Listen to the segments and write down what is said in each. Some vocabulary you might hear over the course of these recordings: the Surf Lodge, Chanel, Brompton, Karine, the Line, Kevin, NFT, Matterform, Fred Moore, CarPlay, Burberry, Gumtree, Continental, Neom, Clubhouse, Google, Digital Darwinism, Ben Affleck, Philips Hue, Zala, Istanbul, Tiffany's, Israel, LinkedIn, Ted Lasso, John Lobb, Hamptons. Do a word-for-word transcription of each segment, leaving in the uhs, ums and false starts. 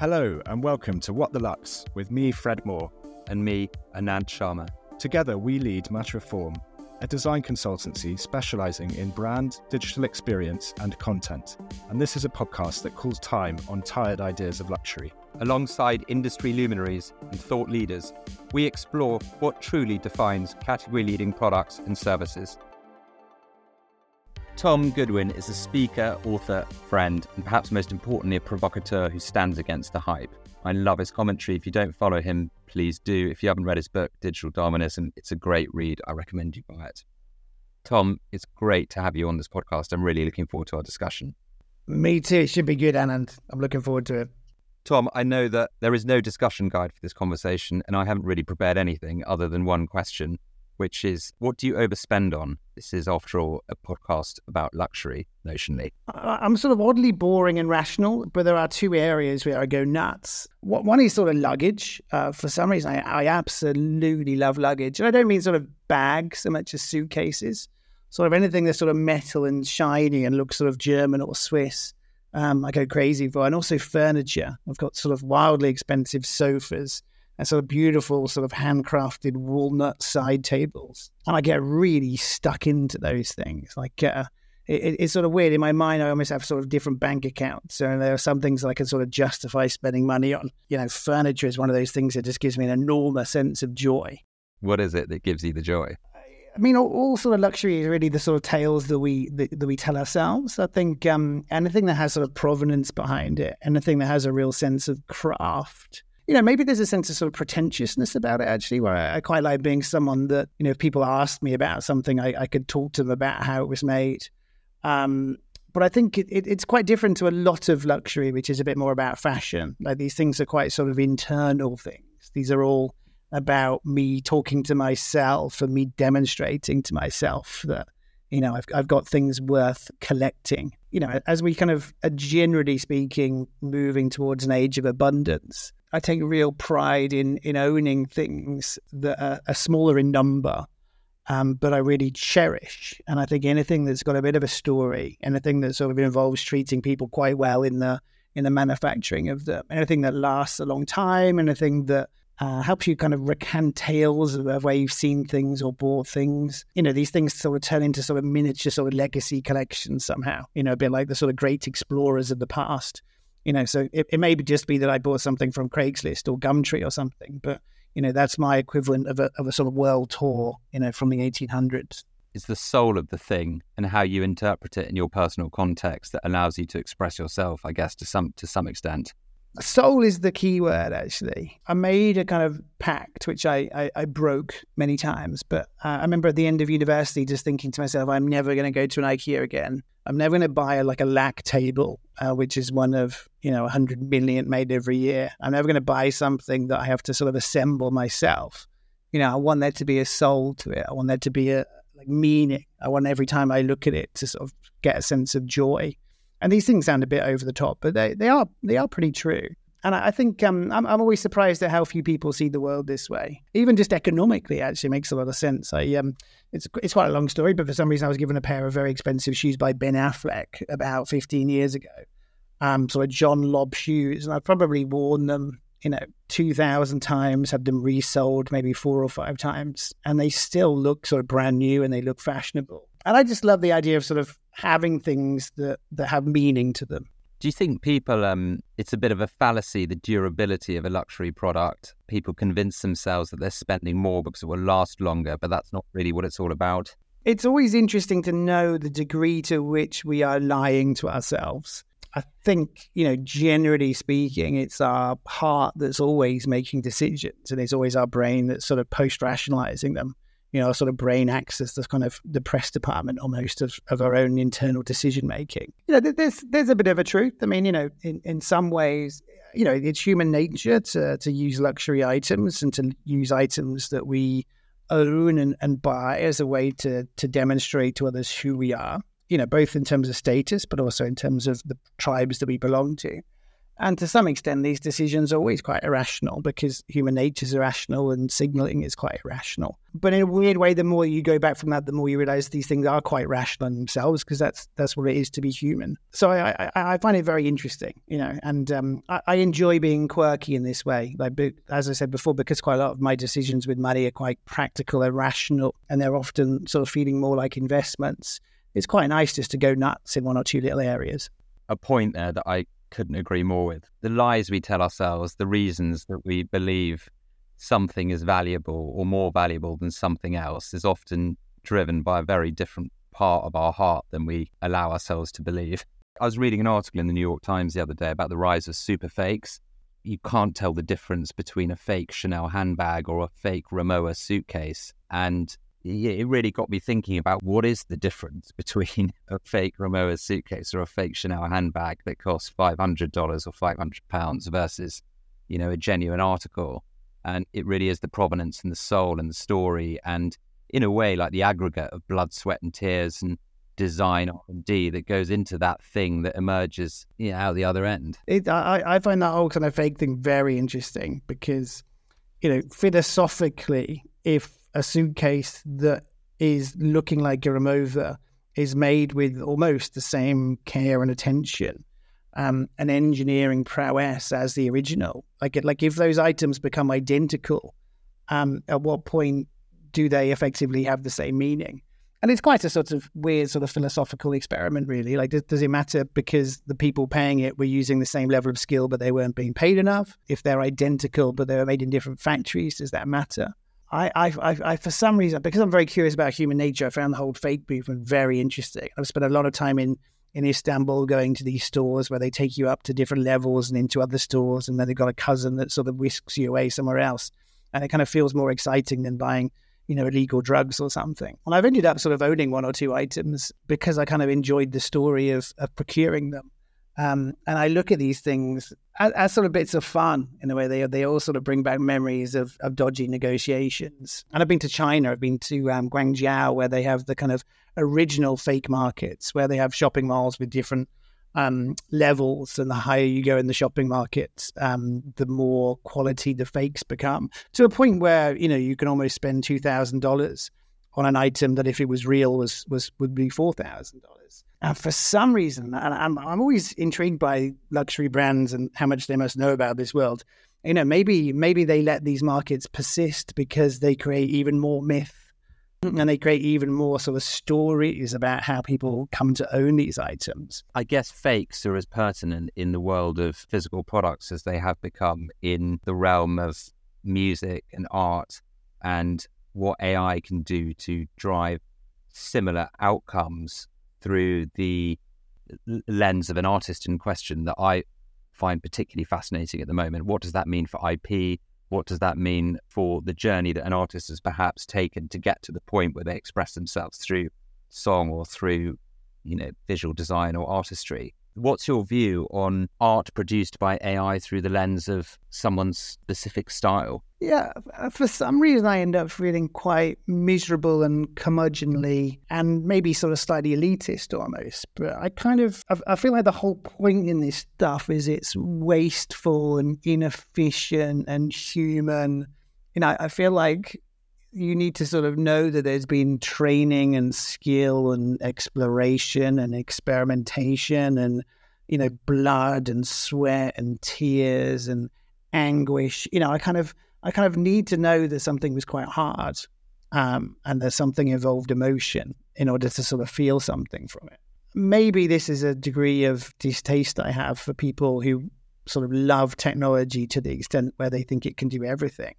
Hello and welcome to What The Luxe with me, Fred Moore. And me, Anant Sharma. Together we lead Matterform, a design consultancy specializing in brand, digital experience and content. And this is a podcast that calls time on tired ideas of luxury. Alongside industry luminaries and thought leaders, we explore what truly defines category-leading products and services. Tom Goodwin is a speaker, author, friend, and perhaps most importantly, a provocateur who stands against the hype. I love his commentary. If you don't follow him, please do. If you haven't read his book, Digital Darwinism, it's a great read. I recommend you buy it. Tom, it's great to have you on this podcast. I'm really looking forward to our discussion. Me too. It should be good, Anand. I'm looking forward to it. Tom, I know that there is no discussion guide for this conversation, and I haven't really prepared anything other than one question, which is, what do you overspend on? This is, after all, a podcast about luxury, notionally. I'm sort of oddly boring and rational, but there are two areas where I go nuts. One is sort of luggage. Uh, for some reason, I, I absolutely love luggage. And I don't mean sort of bags so much as suitcases. Sort of anything that's sort of metal and shiny and looks sort of German or Swiss, um, I go crazy for. And also furniture. I've got sort of wildly expensive sofas and sort of beautiful sort of handcrafted walnut side tables. And I get really stuck into those things. Like, uh, it, it's sort of weird. In my mind, I almost have sort of different bank accounts. So there are some things that I can sort of justify spending money on. You know, furniture is one of those things that just gives me an enormous sense of joy. What is it that gives you the joy? I mean, all, all sort of luxury is really the sort of tales that we that, that we tell ourselves. I think um, anything that has sort of provenance behind it, anything that has a real sense of craft. You know, maybe there's a sense of sort of pretentiousness about it, actually, where I quite like being someone that, you know, if people asked me about something, I, I could talk to them about how it was made. Um, but I think it, it, it's quite different to a lot of luxury, which is a bit more about fashion. Like, these things are quite sort of internal things. These are all about me talking to myself and me demonstrating to myself that, you know, I've, I've got things worth collecting. You know, as we kind of are generally speaking, moving towards an age of abundance, I take real pride in in owning things that are, are smaller in number, um, but I really cherish. And I think anything that's got a bit of a story, anything that sort of involves treating people quite well in the in the manufacturing of them, anything that lasts a long time, anything that uh, helps you kind of recant tales of, of where you've seen things or bought things. You know, these things sort of turn into sort of miniature sort of legacy collections somehow, you know, a bit like the sort of great explorers of the past. You know, so it, it may be just be that I bought something from Craigslist or Gumtree or something, but, you know, that's my equivalent of a of a sort of world tour, you know, from the eighteen hundreds. It's the soul of the thing and how you interpret it in your personal context that allows you to express yourself, I guess, to some to some extent. Soul is the key word, actually. I made a kind of pact, which I, I, I broke many times, but uh, I remember at the end of university just thinking to myself, I'm never going to go to an Ikea again. I'm never going to buy a, like a LACK table, uh, which is one of, you know, one hundred million made every year. I'm never going to buy something that I have to sort of assemble myself. You know, I want there to be a soul to it. I want there to be a like meaning. I want every time I look at it to sort of get a sense of joy. And these things sound a bit over the top, but they, they are they are pretty true. And I, I think um, I'm I'm always surprised at how few people see the world this way. Even just economically, actually makes a lot of sense. I um, it's it's quite a long story, but for some reason I was given a pair of very expensive shoes by Ben Affleck about fifteen years ago. Um, sort of John Lobb shoes, and I've probably worn them, you know, two thousand times, had them resold maybe four or five times, and they still look sort of brand new and they look fashionable. And I just love the idea of sort of having things that, that have meaning to them. Do you think people, um, it's a bit of a fallacy, the durability of a luxury product? People convince themselves that they're spending more because it will last longer, but that's not really what it's all about. It's always interesting to know the degree to which we are lying to ourselves. I think, you know, generally speaking, it's our heart that's always making decisions, and it's always our brain that's sort of post-rationalizing them. You know, sort of brain access, this kind of the press department almost of, of our own internal decision-making. You know, there's there's a bit of a truth. I mean, you know, in, in some ways, you know, it's human nature to, to use luxury items and to use items that we own and, and buy as a way to, to demonstrate to others who we are, you know, both in terms of status, but also in terms of the tribes that we belong to. And to some extent, these decisions are always quite irrational because human nature is irrational and signaling is quite irrational. But in a weird way, the more you go back from that, the more you realize these things are quite rational in themselves because that's that's what it is to be human. So I, I, I find it very interesting, you know, and um, I, I enjoy being quirky in this way. Like, as I said before, because quite a lot of my decisions with money are quite practical, irrational, and they're often sort of feeling more like investments. It's quite nice just to go nuts in one or two little areas. A point there that I couldn't agree more with. The lies we tell ourselves, the reasons that we believe something is valuable or more valuable than something else is often driven by a very different part of our heart than we allow ourselves to believe. I was reading an article in the New York Times the other day about the rise of superfakes. You can't tell the difference between a fake Chanel handbag or a fake Rimowa suitcase. And it really got me thinking about what is the difference between a fake Rimowa suitcase or a fake Chanel handbag that costs five hundred dollars or five hundred pounds versus, you know, a genuine article. And it really is the provenance and the soul and the story and, in a way, like the aggregate of blood, sweat and tears and design R and D that goes into that thing that emerges, you know, out the other end. It, I, I find that whole kind of fake thing very interesting because, you know, philosophically, if a suitcase that is looking like a Rimowa is made with almost the same care and attention um, and engineering prowess as the original. Like, like if those items become identical, um, at what point do they effectively have the same meaning? And it's quite a sort of weird sort of philosophical experiment, really. Like, does, does it matter because the people paying it were using the same level of skill, but they weren't being paid enough? If they're identical, but they were made in different factories, does that matter? I, I, I, for some reason, because I'm very curious about human nature, I found the whole fake movement very interesting. I've spent a lot of time in, in Istanbul going to these stores where they take you up to different levels and into other stores, and then they've got a cousin that sort of whisks you away somewhere else. And it kind of feels more exciting than buying, you know, illegal drugs or something. And I've ended up sort of owning one or two items because I kind of enjoyed the story of, of procuring them. Um, and I look at these things as, as sort of bits of fun in a way. They they all sort of bring back memories of, of dodgy negotiations. And I've been to China. I've been to um, Guangzhou, where they have the kind of original fake markets, where they have shopping malls with different um, levels. And the higher you go in the shopping markets, um, the more quality the fakes become. To a point where, you know, you can almost spend two thousand dollars on an item that, if it was real, was was would be four thousand dollars. And for some reason, and I'm I'm always intrigued by luxury brands and how much they must know about this world. You know, maybe maybe they let these markets persist because they create even more myth, and they create even more sort of stories about how people come to own these items. I guess fakes are as pertinent in the world of physical products as they have become in the realm of music and art, and what A I can do to drive similar outcomes through the lens of an artist in question that I find particularly fascinating at the moment. What does that mean for I P? What does that mean for the journey that an artist has perhaps taken to get to the point where they express themselves through song or through, you know, visual design or artistry? What's your view on art produced by A I through the lens of someone's specific style? Yeah, for some reason I end up feeling quite miserable and curmudgeonly and maybe sort of slightly elitist almost. But I kind of, I feel like the whole point in this stuff is it's wasteful and inefficient and human. You know, I feel like you need to sort of know that there's been training and skill and exploration and experimentation and, you know, blood and sweat and tears and anguish. You know, I kind of, I kind of need to know that something was quite hard um, and that something involved emotion in order to sort of feel something from it. Maybe this is a degree of distaste I have for people who sort of love technology to the extent where they think it can do everything.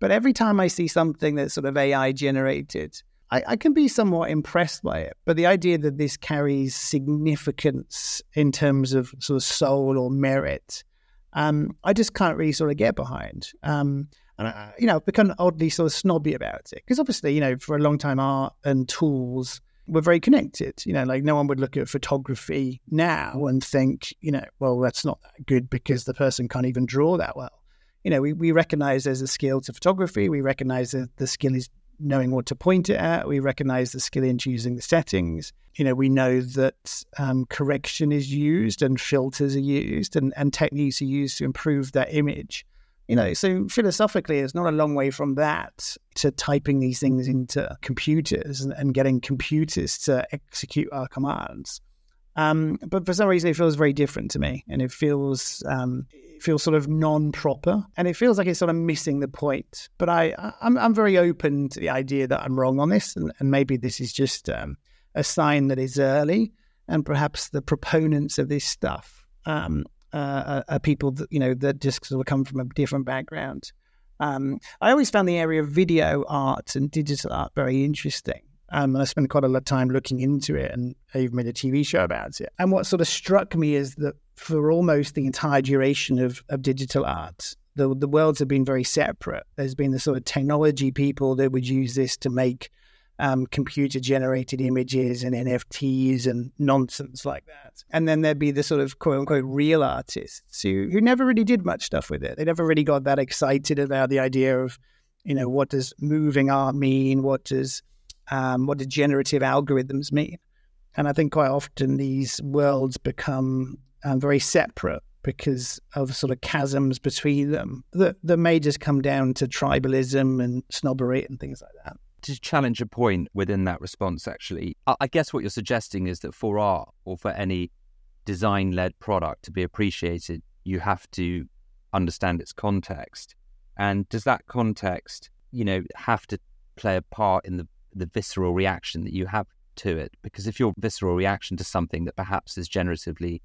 But every time I see something that's sort of A I generated, I, I can be somewhat impressed by it. But the idea that this carries significance in terms of sort of soul or merit, um, I just can't really sort of get behind. Um, and, I, you know, I've become oddly sort of snobby about it. Because obviously, you know, for a long time, art and tools were very connected. You know, like no one would look at photography now and think, you know, well, that's not that good because the person can't even draw that well. You know, we, we recognize there's a skill to photography. We recognize that the skill is knowing what to point it at. We recognize the skill in choosing the settings. You know, we know that um, correction is used and filters are used and, and techniques are used to improve that image. You know, so philosophically, it's not a long way from that to typing these things into computers and, and getting computers to execute our commands. Um, but for some reason, it feels very different to me, and it feels um, it feels sort of non-proper, and it feels like it's sort of missing the point. But I, I'm, I'm very open to the idea that I'm wrong on this, and, and maybe this is just um, a sign that it's early, and perhaps the proponents of this stuff um, uh, are, are people that, you know, that just sort of come from a different background. Um, I always found the area of video art and digital art very interesting. Um, and I spent quite a lot of time looking into it, and I even made a T V show about it. And what sort of struck me is that for almost the entire duration of, of digital art, the, the worlds have been very separate. There's been the sort of technology people that would use this to make um, computer-generated images and N F Ts and nonsense like that. And then there'd be the sort of quote-unquote real artists who, who never really did much stuff with it. They never really got that excited about the idea of, you know, what does moving art mean? What does... Um, what do generative algorithms mean? And I think quite often these worlds become um, very separate because of sort of chasms between them that, that may just come down to tribalism and snobbery and things like that. To challenge a point within that response, actually, I guess what you're suggesting is that for art or for any design-led product to be appreciated, you have to understand its context. And does that context, you know, have to play a part in the the visceral reaction that you have to it? Because if your visceral reaction to something that perhaps is generatively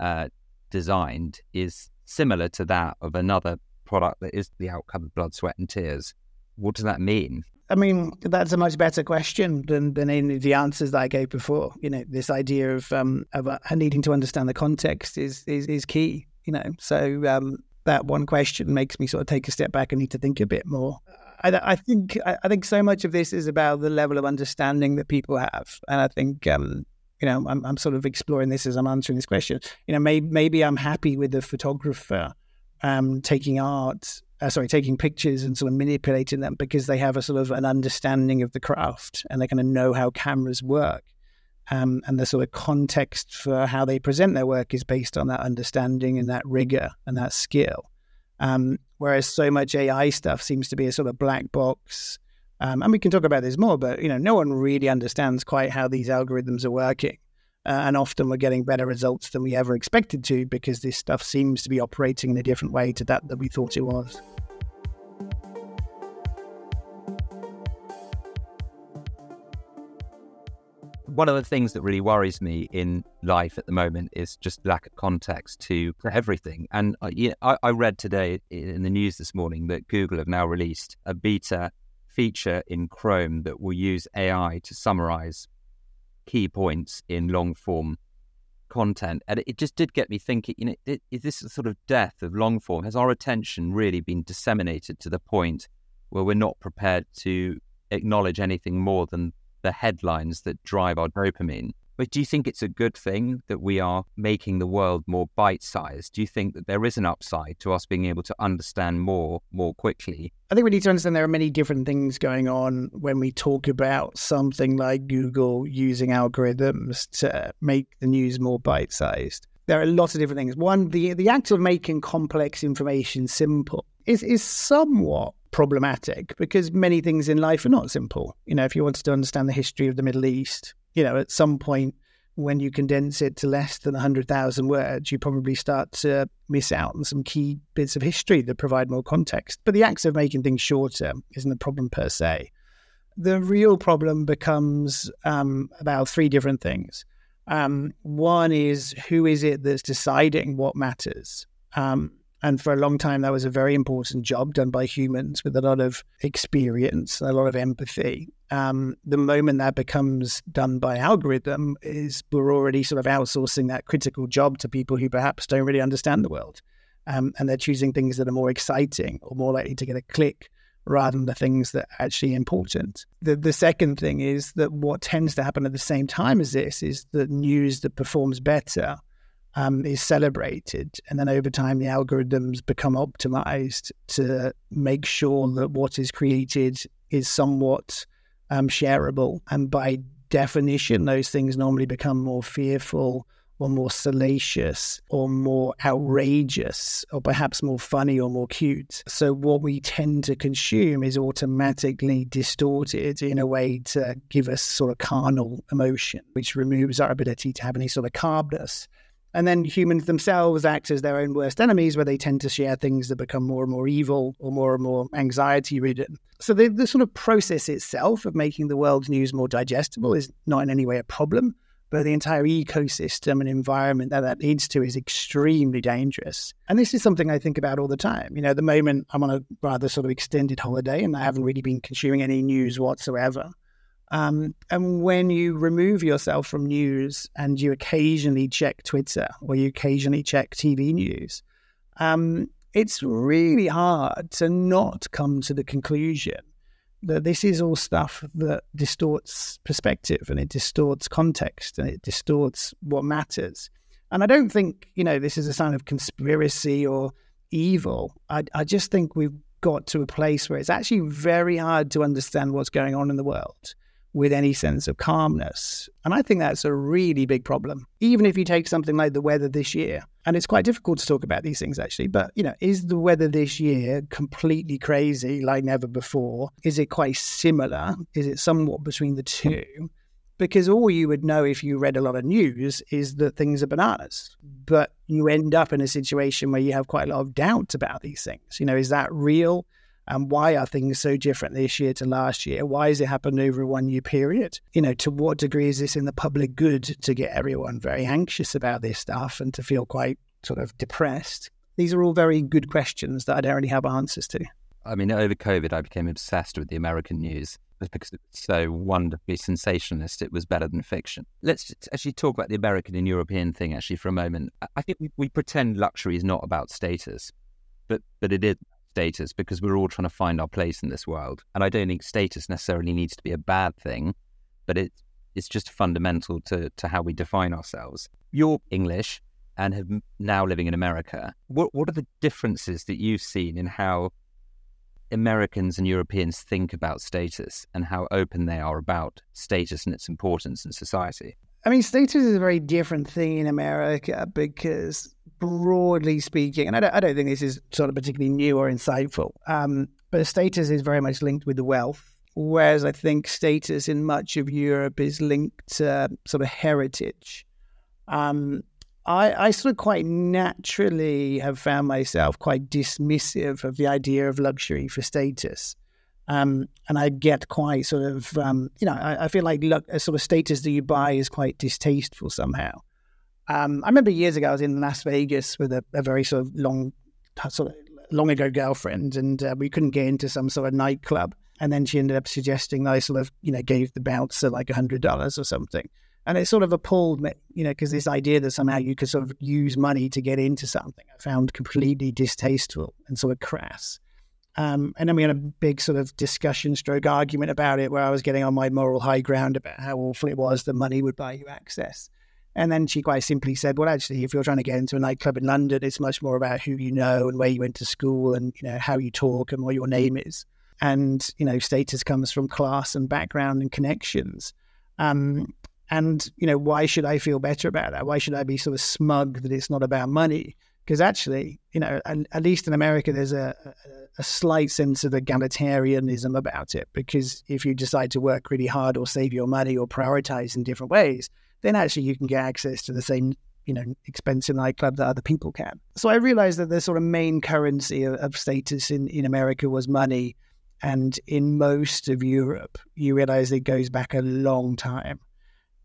uh, designed is similar to that of another product that is the outcome of blood, sweat and tears, what does that mean? I mean, that's a much better question than, than any of the answers that I gave before. You know, this idea of um, of uh, needing to understand the context is is, is key, you know. So um, that one question makes me sort of take a step back and need to think a bit more. I, I think I think so much of this is about the level of understanding that people have, and I think um, you know I'm, I'm sort of exploring this as I'm answering this question. You know, maybe, maybe I'm happy with the photographer um, taking art, uh, sorry, taking pictures and sort of manipulating them because they have a sort of an understanding of the craft and they kind of know how cameras work, um, and the sort of context for how they present their work is based on that understanding and that rigor and that skill. Um, whereas so much A I stuff seems to be a sort of black box. Um, and we can talk about this more, but, you know, no one really understands quite how these algorithms are working. Uh, and often we're getting better results than we ever expected to because this stuff seems to be operating in a different way to that that we thought it was. One of the things that really worries me in life at the moment is just lack of context to everything. And I, I read today in the news this morning that Google have now released a beta feature in Chrome that will use A I to summarize key points in long form content. And it just did get me thinking, you know, is it, this sort of death of long form? Has our attention really been disseminated to the point where we're not prepared to acknowledge anything more than the headlines that drive our dopamine? But do you think it's a good thing that we are making the world more bite-sized? Do you think that there is an upside to us being able to understand more, more quickly? I think we need to understand there are many different things going on when we talk about something like Google using algorithms to make the news more bite-sized. There are lots of different things. One, the, the act of making complex information simple is, is somewhat problematic because many things in life are not simple. You know, if you wanted to understand the history of the Middle East, you know, at some point when you condense it to less than one hundred thousand words, you probably start to miss out on some key bits of history that provide more context. But the act of making things shorter isn't a problem per se. The real problem becomes um, about three different things. Um, one is, who is it that's deciding what matters? Um, And for a long time, that was a very important job done by humans with a lot of experience, a lot of empathy. Um, the moment that becomes done by algorithm is we're already sort of outsourcing that critical job to people who perhaps don't really understand the world. Um, and they're choosing things that are more exciting or more likely to get a click rather than the things that are actually important. The, the second thing is that what tends to happen at the same time as this is that news that performs better um, is celebrated. And then over time, the algorithms become optimized to make sure that what is created is somewhat um, shareable. And by definition, those things normally become more fearful or more salacious or more outrageous or perhaps more funny or more cute. So what we tend to consume is automatically distorted in a way to give us sort of carnal emotion, which removes our ability to have any sort of calmness. And then humans themselves act as their own worst enemies, where they tend to share things that become more and more evil or more and more anxiety-ridden. So the, the sort of process itself of making the world's news more digestible is not in any way a problem. But the entire ecosystem and environment that that leads to is extremely dangerous. And this is something I think about all the time. You know, at the moment, I'm on a rather sort of extended holiday and I haven't really been consuming any news whatsoever. Um, and when you remove yourself from news and you occasionally check Twitter or you occasionally check T V news, um, it's really hard to not come to the conclusion that this is all stuff that distorts perspective and it distorts context and it distorts what matters. And I don't think, you know, this is a sign of conspiracy or evil. I, I just think we've got to a place where it's actually very hard to understand what's going on in the world with any sense of calmness. And I think that's a really big problem. Even if you take something like the weather this year, and it's quite difficult to talk about these things actually, but, you know, is the weather this year completely crazy like never before? Is it quite similar? Is it somewhat between the two? Because all you would know if you read a lot of news is that things are bananas, but you end up in a situation where you have quite a lot of doubts about these things. You know, is that real? And why are things so different this year to last year? Why has it happened over a one-year period? You know, to what degree is this in the public good to get everyone very anxious about this stuff and to feel quite sort of depressed? These are all very good questions that I don't really have answers to. I mean, over COVID, I became obsessed with the American news because it was so wonderfully sensationalist. It was better than fiction. Let's actually talk about the American and European thing actually for a moment. I think we, we pretend luxury is not about status, but but it is. Status, because we're all trying to find our place in this world, and I don't think status necessarily needs to be a bad thing, but it it's just fundamental to to how we define ourselves. You're English and have now living in America. What what are the differences that you've seen in how Americans and Europeans think about status and how open they are about status and its importance in society? I mean, status is a very different thing in America because, broadly speaking, and I don't, I don't think this is sort of particularly new or insightful, um, but status is very much linked with the wealth, whereas I think status in much of Europe is linked to sort of heritage. Um, I, I sort of quite naturally have found myself quite dismissive of the idea of luxury for status. Um, and I get quite sort of, um, you know, I, I feel like look, a sort of status that you buy is quite distasteful somehow. Um, I remember years ago I was in Las Vegas with a, a very sort of long, sort of long ago girlfriend, and uh, we couldn't get into some sort of nightclub. And then she ended up suggesting that I sort of, you know, gave the bouncer like a hundred dollars or something. And it sort of appalled me, you know, because this idea that somehow you could sort of use money to get into something, I found completely distasteful and sort of crass. Um, and then we had a big sort of discussion stroke argument about it where I was getting on my moral high ground about how awful it was that money would buy you access. And then she quite simply said, well, actually, if you're trying to get into a nightclub in London, it's much more about who you know and where you went to school and, you know, how you talk and what your name is. And, you know, status comes from class and background and connections. Um, and, you know, why should I feel better about that? Why should I be sort of smug that it's not about money? Because actually, you know, at least in America, there's a, a slight sense of egalitarianism about it. Because if you decide to work really hard or save your money or prioritize in different ways, then actually you can get access to the same, you know, expensive nightclub that other people can. So I realized that the sort of main currency of, of status in, in America was money. And in most of Europe, you realize it goes back a long time.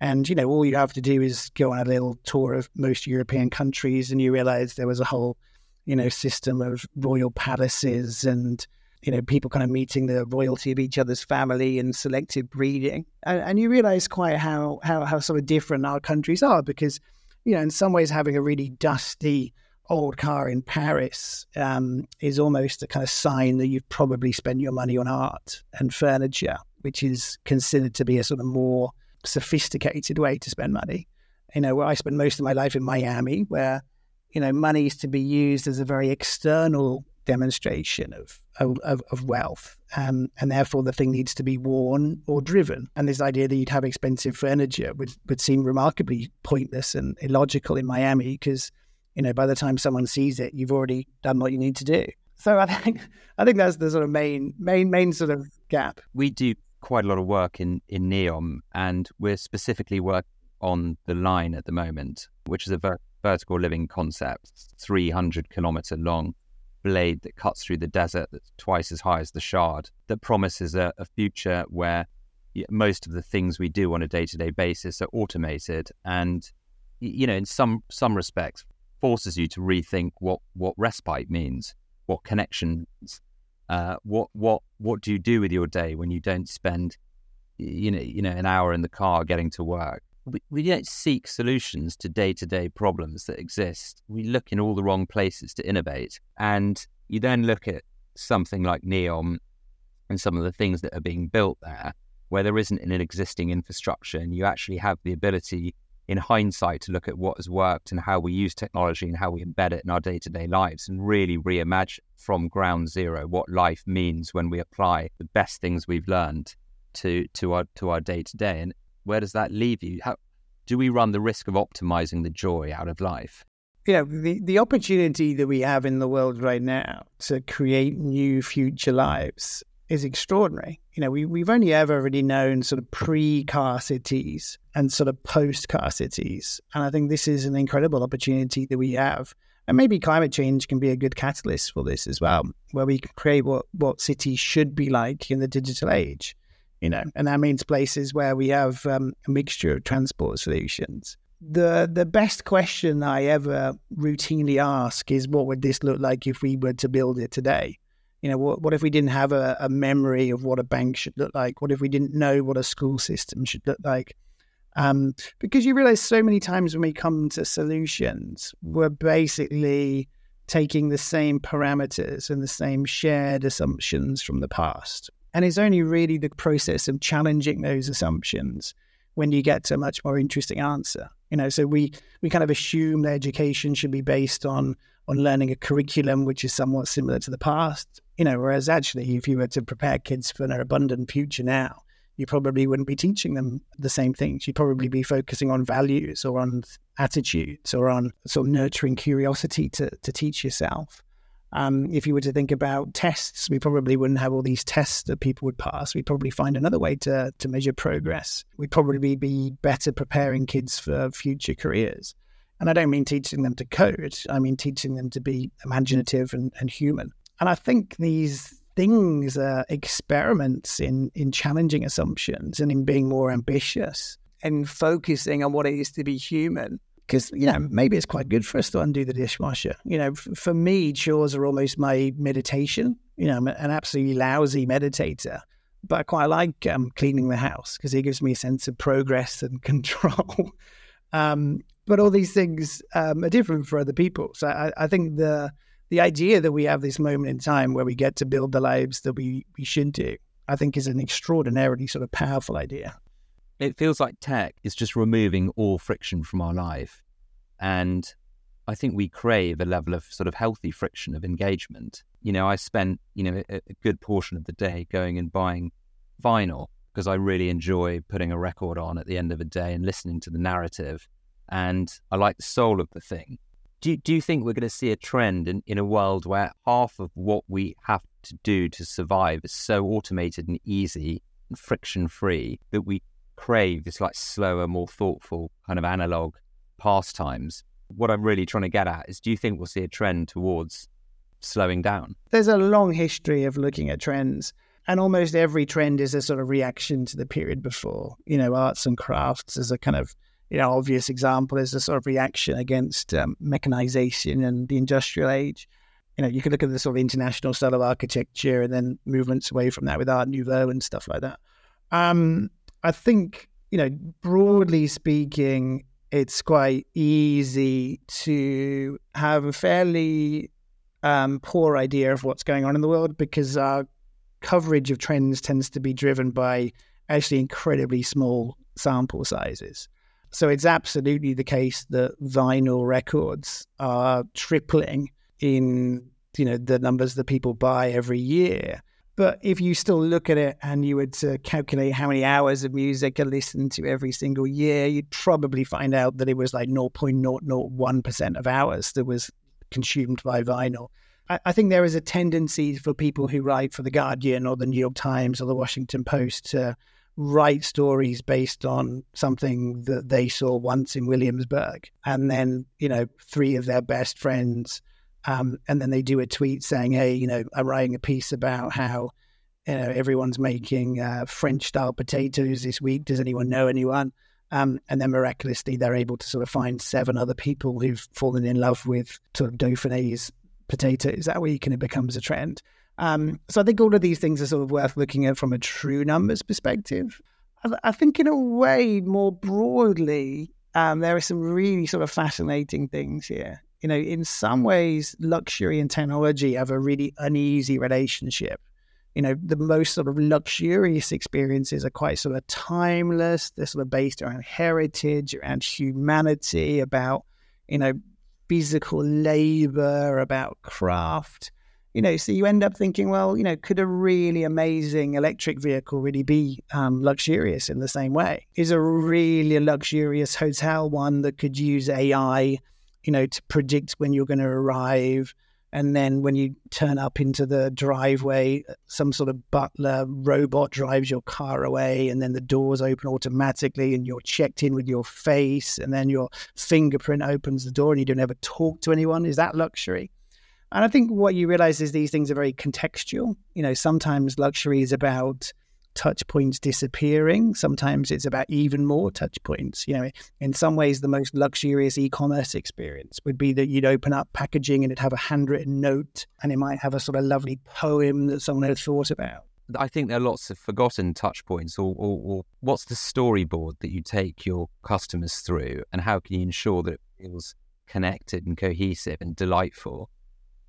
And, you know, all you have to do is go on a little tour of most European countries and you realize there was a whole, you know, system of royal palaces and, you know, people kind of meeting the royalty of each other's family and selective breeding. And, and you realize quite how, how, how sort of different our countries are because, you know, in some ways having a really dusty old car in Paris um, is almost a kind of sign that you've probably spent your money on art and furniture, which is considered to be a sort of more sophisticated way to spend money. you know, where I spent most of my life in Miami, where, you know, money is to be used as a very external demonstration of of, of wealth, um, and therefore the thing needs to be worn or driven. And this idea that you'd have expensive furniture would, would seem remarkably pointless and illogical in Miami because, you know, by the time someone sees it, you've already done what you need to do. So I think I think that's the sort of main main main sort of gap. We do quite a lot of work in, in Neom, and we're specifically working on the Line at the moment, which is a ver- vertical living concept, three hundred kilometre long blade that cuts through the desert that's twice as high as the Shard, that promises a, a future where most of the things we do on a day-to-day basis are automated and, you know, in some some respects forces you to rethink what, what respite means. What connections? Uh, what what what do you do with your day when you don't spend, you know, you know, an hour in the car getting to work? We, we don't seek solutions to day-to-day problems that exist. We look in all the wrong places to innovate, and you then look at something like Neom and some of the things that are being built there, where there isn't an existing infrastructure, and you actually have the ability, in hindsight, to look at what has worked and how we use technology and how we embed it in our day-to-day lives and really reimagine from ground zero what life means when we apply the best things we've learned to to our to our day-to-day. And where does that leave you? How do we run the risk of optimizing the joy out of life? Yeah, the, the opportunity that we have in the world right now to create new future lives is extraordinary. You know, we, we've only ever really known sort of pre-car cities and sort of post-car cities. And I think this is an incredible opportunity that we have. And maybe climate change can be a good catalyst for this as well, where we can create what, what cities should be like in the digital age, you know, and that means places where we have um, a mixture of transport solutions. The the best question I ever routinely ask is, what would this look like if we were to build it today? You know, what, what if we didn't have a, a memory of what a bank should look like? What if we didn't know what a school system should look like? Um, because you realize so many times when we come to solutions, we're basically taking the same parameters and the same shared assumptions from the past. And it's only really the process of challenging those assumptions when you get to a much more interesting answer. You know, so we, we kind of assume that education should be based on on learning a curriculum which is somewhat similar to the past, you know, whereas actually if you were to prepare kids for their abundant future now, you probably wouldn't be teaching them the same things. You'd probably be focusing on values or on attitudes or on sort of nurturing curiosity to, to teach yourself. Um, if you were to think about tests, we probably wouldn't have all these tests that people would pass. We'd probably find another way to, to measure progress. We'd probably be better preparing kids for future careers. And I don't mean teaching them to code. I mean teaching them to be imaginative and, and human. And I think these things are experiments in, in challenging assumptions and in being more ambitious and focusing on what it is to be human. Because, you know, maybe it's quite good for us to undo the dishwasher. You know, f- for me, chores are almost my meditation. You know, I'm an absolutely lousy meditator. But I quite like um, cleaning the house because it gives me a sense of progress and control. um But all these things um, are different for other people. So I, I think the the idea that we have this moment in time where we get to build the lives that we, we should do, I think is an extraordinarily sort of powerful idea. It feels like tech is just removing all friction from our life. And I think we crave a level of sort of healthy friction of engagement. You know, I spent, you know, a, a good portion of the day going and buying vinyl because I really enjoy putting a record on at the end of a day and listening to the narrative. And I like the soul of the thing. Do, do you think we're going to see a trend in, in a world where half of what we have to do to survive is so automated and easy and friction-free that we crave this like slower, more thoughtful kind of analog pastimes? What I'm really trying to get at is, do you think we'll see a trend towards slowing down? There's a long history of looking at trends. And almost every trend is a sort of reaction to the period before. You know, arts and crafts is a kind of, you know, obvious example is a sort of reaction against um, mechanization and the industrial age. You know, you could look at the sort of international style of architecture and then movements away from that with Art Nouveau and stuff like that. Um, I think, you know, broadly speaking, it's quite easy to have a fairly um, poor idea of what's going on in the world because our coverage of trends tends to be driven by actually incredibly small sample sizes. So it's absolutely the case that vinyl records are tripling in, you know, the numbers that people buy every year. But if you still look at it and you were to calculate how many hours of music are listened to every single year, you'd probably find out that it was like zero point zero zero one percent of hours that was consumed by vinyl. I, I think there is a tendency for people who write for The Guardian or The New York Times or The Washington Post to write stories based on something that they saw once in Williamsburg. And then, you know, three of their best friends... Um, and then they do a tweet saying, hey, you know, I'm writing a piece about how, you know, everyone's making uh, French-style potatoes this week. Does anyone know anyone? Um, and then miraculously, they're able to sort of find seven other people who've fallen in love with sort of Dauphinese potatoes. That way, kind of becomes a trend. Um, so I think all of these things are sort of worth looking at from a true numbers perspective. I, I think in a way, more broadly, um, there are some really sort of fascinating things here. You know, in some ways, luxury and technology have a really uneasy relationship. You know, the most sort of luxurious experiences are quite sort of timeless. They're sort of based around heritage, around humanity, about, you know, physical labor, about craft. You know, so you end up thinking, well, you know, could a really amazing electric vehicle really be um, luxurious in the same way? Is a really luxurious hotel one that could use A I, you know, to predict when you're going to arrive, and then when you turn up into the driveway, some sort of butler robot drives your car away, and then the doors open automatically and you're checked in with your face, and then your fingerprint opens the door and you don't ever talk to anyone? Is that luxury? And I think what you realize is these things are very contextual. You know, sometimes luxury is about touch points disappearing. Sometimes it's about even more touch points. You know, in some ways, the most luxurious e-commerce experience would be that you'd open up packaging and it'd have a handwritten note, and it might have a sort of lovely poem that someone had thought about. I think there are lots of forgotten touch points, or, or, or what's the storyboard that you take your customers through, and how can you ensure that it feels connected and cohesive and delightful,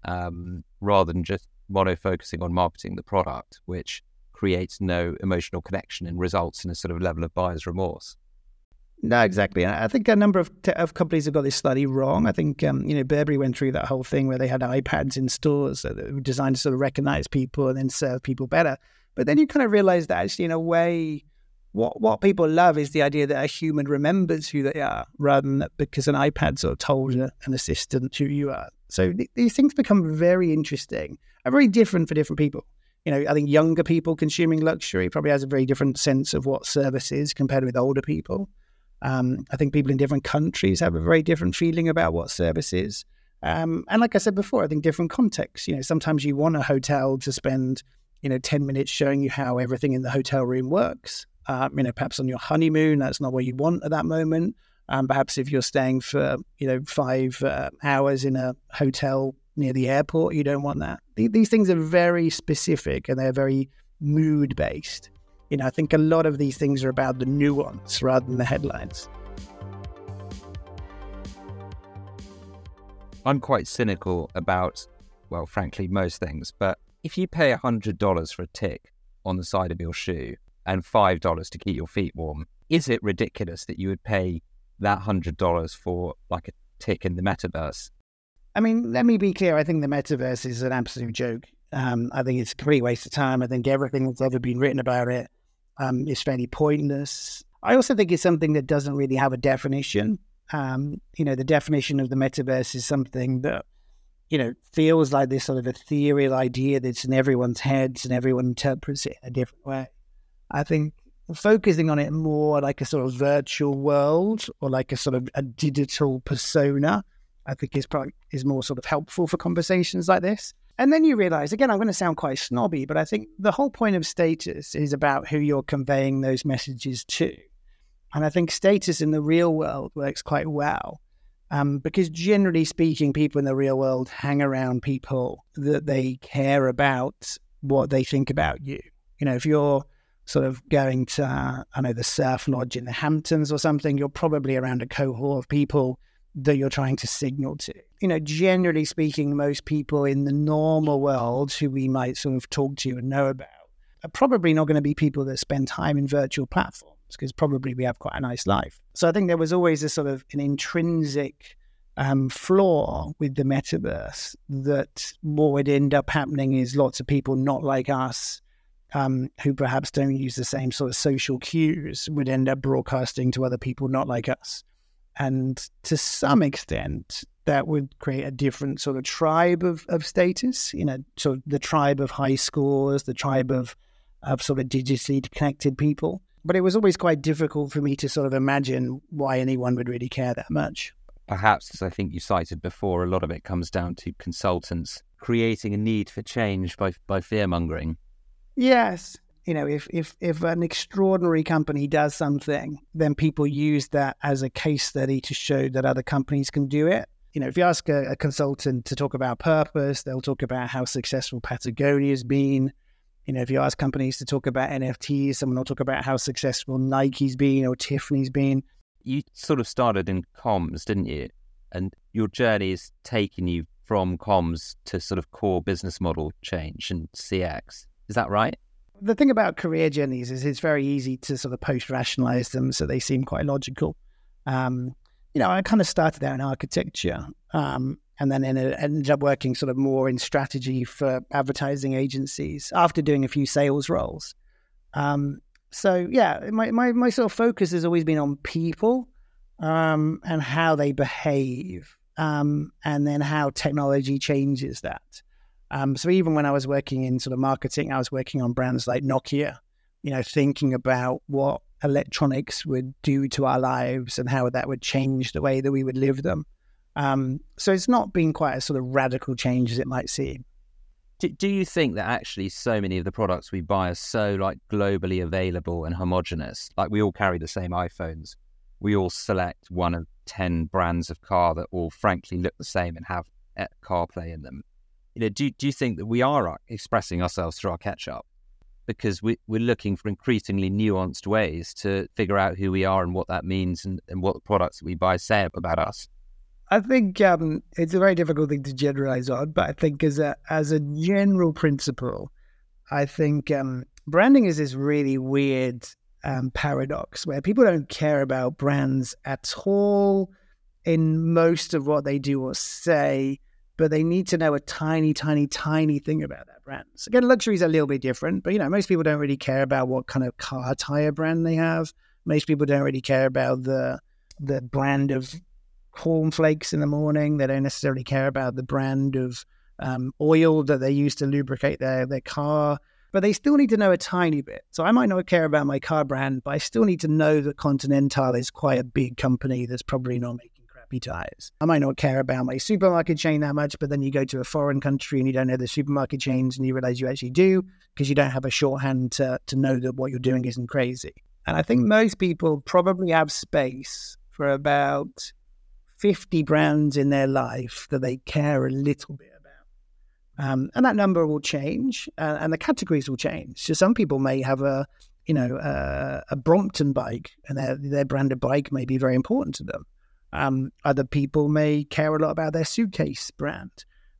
um, rather than just mono-focusing on marketing the product, which creates no emotional connection and results in a sort of level of buyer's remorse. No, exactly. I think a number of, t- of companies have got this slightly wrong. I think, um, you know, Burberry went through that whole thing where they had iPads in stores that were designed to sort of recognize people and then serve people better. But then you kind of realize that actually, in a way, what what people love is the idea that a human remembers who they are, rather than because an iPad sort of told an assistant who you are. So th- these things become very interesting and very different for different people. You know, I think younger people consuming luxury probably has a very different sense of what service is compared with older people. Um, I think people in different countries have a very different feeling about what service is. Um, and like I said before, I think different contexts. You know, sometimes you want a hotel to spend, you know, ten minutes showing you how everything in the hotel room works. Um, you know, perhaps on your honeymoon, that's not what you want at that moment. Um, perhaps if you're staying for, you know, five uh, hours in a hotel near the airport, you don't want that. These things are very specific and they're very mood-based. You know, I think a lot of these things are about the nuance rather than the headlines. I'm quite cynical about, well, frankly, most things, but if you pay one hundred dollars for a tick on the side of your shoe and five dollars to keep your feet warm, is it ridiculous that you would pay that one hundred dollars for like a tick in the metaverse? I mean, let me be clear. I think the metaverse is an absolute joke. Um, I think it's a complete waste of time. I think everything that's ever been written about it um, is fairly pointless. I also think it's something that doesn't really have a definition. Um, you know, the definition of the metaverse is something that, you know, feels like this sort of ethereal idea that's in everyone's heads and everyone interprets it a different way. I think focusing on it more like a sort of virtual world or like a sort of a digital persona, I think is probably is more sort of helpful for conversations like this. And then you realize, again, I'm going to sound quite snobby, but I think the whole point of status is about who you're conveying those messages to. And I think status in the real world works quite well um, because generally speaking, people in the real world hang around people that they care about what they think about you. You know, if you're sort of going to, uh, I know, the Surf Lodge in the Hamptons or something, you're probably around a cohort of people that you're trying to signal to. You know, generally speaking, most people in the normal world who we might sort of talk to and know about are probably not going to be people that spend time in virtual platforms because probably we have quite a nice life. So I think there was always a sort of an intrinsic um, flaw with the metaverse, that what would end up happening is lots of people not like us, um, who perhaps don't use the same sort of social cues, would end up broadcasting to other people not like us. And to some extent, that would create a different sort of tribe of, of status, you know, sort of the tribe of high scores, the tribe of, of sort of digitally connected people. But it was always quite difficult for me to sort of imagine why anyone would really care that much. Perhaps, as I think you cited before, a lot of it comes down to consultants creating a need for change by by fear-mongering. Yes. You know, if, if, if an extraordinary company does something, then people use that as a case study to show that other companies can do it. You know, if you ask a, a consultant to talk about purpose, they'll talk about how successful Patagonia's been. You know, if you ask companies to talk about N F Ts, someone will talk about how successful Nike's been or Tiffany's been. You sort of started in comms, didn't you? And your journey has taken you from comms to sort of core business model change and C X. Is that right? The thing about career journeys is it's very easy to sort of post-rationalize them, so they seem quite logical. Um, you know, I kind of started out in architecture, um, and then ended up working sort of more in strategy for advertising agencies after doing a few sales roles. Um, so, yeah, my, my, my sort of focus has always been on people um, and how they behave, um, and then how technology changes that. Um, so even when I was working in sort of marketing, I was working on brands like Nokia, you know, thinking about what electronics would do to our lives and how that would change the way that we would live them. Um, so it's not been quite as sort of radical change as it might seem. Do, do you think that actually so many of the products we buy are so like globally available and homogenous? Like we all carry the same iPhones. We all select one of ten brands of car that all frankly look the same and have CarPlay in them. You know, do, do you think that we are expressing ourselves through our catch-up? Because we, we're looking for increasingly nuanced ways to figure out who we are and what that means and, and what the products that we buy say about us. I think um, it's a very difficult thing to generalize on, but I think as a as a general principle, I think um, branding is this really weird um, paradox where people don't care about brands at all in most of what they do or say, but they need to know a tiny, tiny, tiny thing about that brand. So again, luxury is a little bit different, but you know, most people don't really care about what kind of car tire brand they have. Most people don't really care about the the brand of cornflakes in the morning. They don't necessarily care about the brand of um, oil that they use to lubricate their, their car, but they still need to know a tiny bit. So I might not care about my car brand, but I still need to know that Continental is quite a big company that's probably not making crappy tires. I might not care about my supermarket chain that much, but then you go to a foreign country and you don't know the supermarket chains and you realize you actually do, because you don't have a shorthand to, to know that what you're doing isn't crazy. And I think most people probably have space for about fifty brands in their life that they care a little bit about. Um, and that number will change uh, and the categories will change. So some people may have a, you know, uh, a Brompton bike and their, their brand of bike may be very important to them. Um, other people may care a lot about their suitcase brand,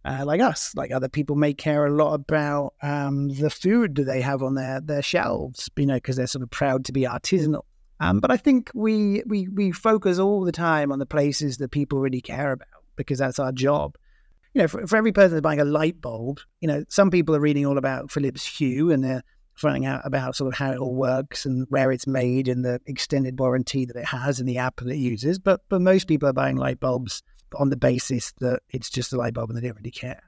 uh, like us. Like other people may care a lot about um, the food that they have on their, their shelves, you know, because they're sort of proud to be artisanal. Um, but I think we, we we focus all the time on the places that people really care about, because that's our job. You know, for, for every person that's buying a light bulb, you know, some people are reading all about Philips Hue and they're finding out about sort of how it all works and where it's made and the extended warranty that it has and the app that it uses. But, but most people are buying light bulbs on the basis that it's just a light bulb and they don't really care.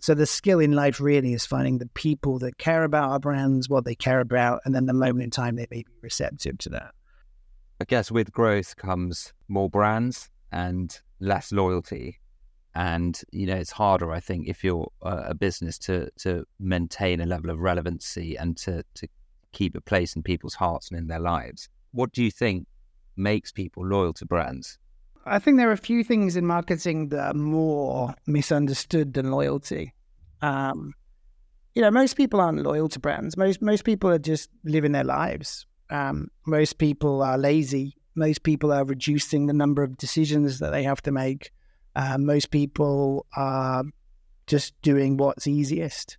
So the skill in life really is finding the people that care about our brands, what they care about, and then the moment in time they may be receptive to that. I guess with growth comes more brands and less loyalty. And, you know, it's harder, I think, if you're a business to, to maintain a level of relevancy and to, to keep a place in people's hearts and in their lives. What do you think makes people loyal to brands? I think there are a few things in marketing that are more misunderstood than loyalty. Um, you know, most people aren't loyal to brands. Most, most people are just living their lives. Um, most people are lazy. Most people are reducing the number of decisions that they have to make. Uh, most people are just doing what's easiest.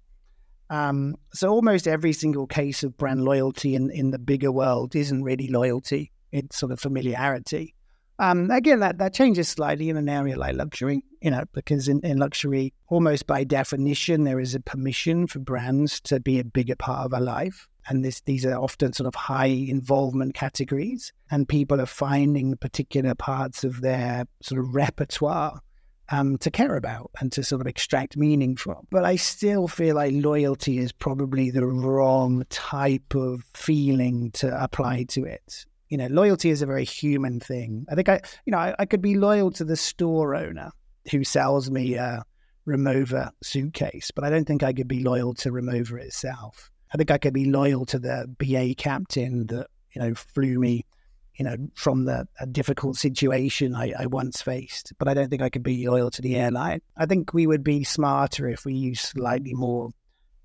Um, so almost every single case of brand loyalty in, in the bigger world isn't really loyalty. in sort of familiarity. Um, again, that, that changes slightly in an area like luxury, you know, because in, in luxury, almost by definition, there is a permission for brands to be a bigger part of our life. And this, these are often sort of high involvement categories, and people are finding particular parts of their sort of repertoire um, to care about and to sort of extract meaning from. But I still feel like loyalty is probably the wrong type of feeling to apply to it. You know, loyalty is a very human thing. I think I, you know, I, I could be loyal to the store owner who sells me a Rimowa suitcase, but I don't think I could be loyal to Rimowa itself. I think I could be loyal to the B A captain that, you know, flew me, you know, from the a difficult situation I, I once faced, but I don't think I could be loyal to the airline. I think we would be smarter if we used slightly more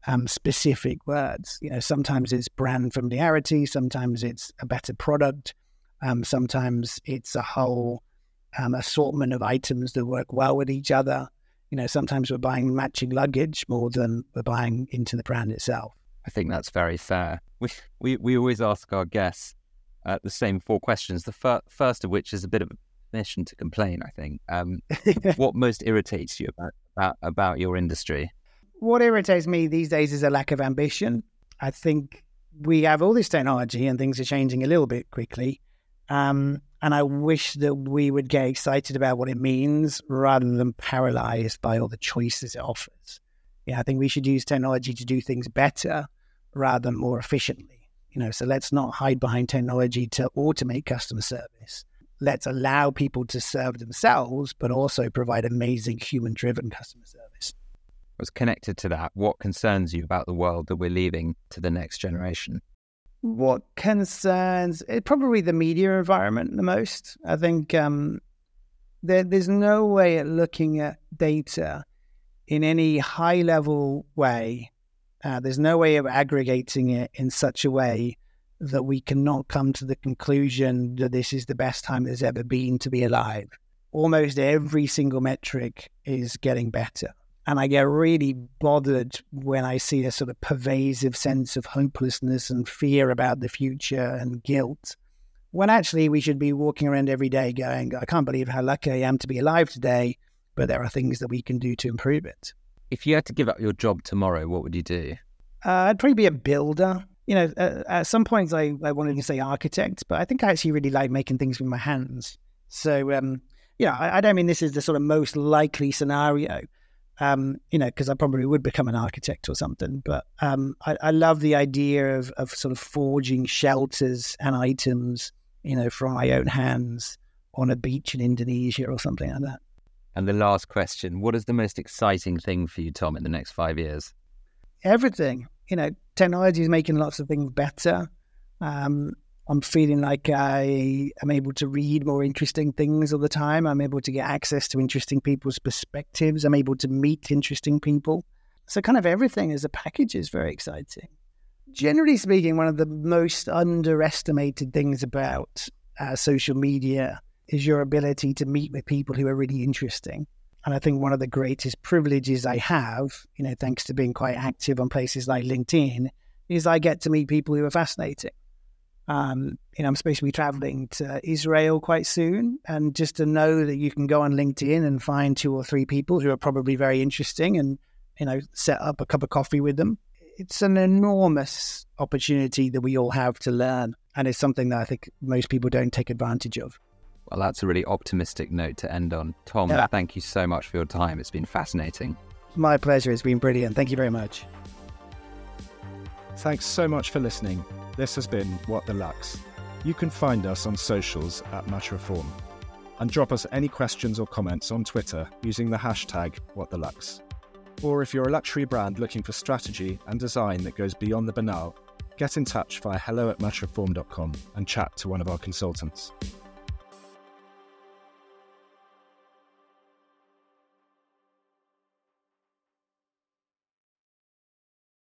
Um, specific words. You know, sometimes it's brand familiarity, sometimes it's a better product, um, sometimes it's a whole um, assortment of items that work well with each other. You know, sometimes we're buying matching luggage more than we're buying into the brand itself. I think that's very fair. We we, we always ask our guests uh, the same four questions, the fir- first of which is a bit of a permission to complain, I think. Um, what most irritates you about, about, about your industry? What irritates me these days is a lack of ambition. I think we have all this technology and things are changing a little bit quickly. Um, and I wish that we would get excited about what it means rather than paralyzed by all the choices it offers. Yeah, I think we should use technology to do things better rather than more efficiently. You know, so let's not hide behind technology to automate customer service. Let's allow people to serve themselves, but also provide amazing human-driven customer service. Was connected to that, what concerns you about the world that we're leaving to the next generation? What concerns, it, probably the media environment the most. I think um, there, there's no way at looking at data in any high-level way. Uh, there's no way of aggregating it in such a way that we cannot come to the conclusion that this is the best time there's ever been to be alive. Almost every single metric is getting better. And I get really bothered when I see a sort of pervasive sense of hopelessness and fear about the future and guilt, when actually we should be walking around every day going, I can't believe how lucky I am to be alive today, but there are things that we can do to improve it. If you had to give up your job tomorrow, what would you do? Uh, I'd probably be a builder. You know, uh, at some points I, I wanted to say architect, but I think I actually really like making things with my hands. So, um, you know, I, I don't mean this is the sort of most likely scenario, Um, you know, because I probably would become an architect or something, but um, I, I love the idea of, of sort of forging shelters and items, you know, from my own hands on a beach in Indonesia or something like that. And the last question, what is the most exciting thing for you, Tom, in the next five years? Everything. You know, technology is making lots of things better. Um, I'm feeling like I am able to read more interesting things all the time. I'm able to get access to interesting people's perspectives. I'm able to meet interesting people. So kind of everything as a package is very exciting. Generally speaking, one of the most underestimated things about uh, social media is your ability to meet with people who are really interesting. And I think one of the greatest privileges I have, you know, thanks to being quite active on places like LinkedIn, is I get to meet people who are fascinating. Um, you know, I'm supposed to be traveling to Israel quite soon, and just to know that you can go on LinkedIn and find two or three people who are probably very interesting and, you know, set up a cup of coffee with them. It's an enormous opportunity that we all have to learn, and it's something that I think most people don't take advantage of. Well, that's a really optimistic note to end on. Tom, yeah. Thank you so much for your time. It's been fascinating. My pleasure. It's been brilliant. Thank you very much. Thanks so much for listening. This has been What The Luxe. You can find us on socials at Matterform, and drop us any questions or comments on Twitter using the hashtag WhatTheLuxe. Or if you're a luxury brand looking for strategy and design that goes beyond the banal, get in touch via hello at matterform dot com and chat to one of our consultants.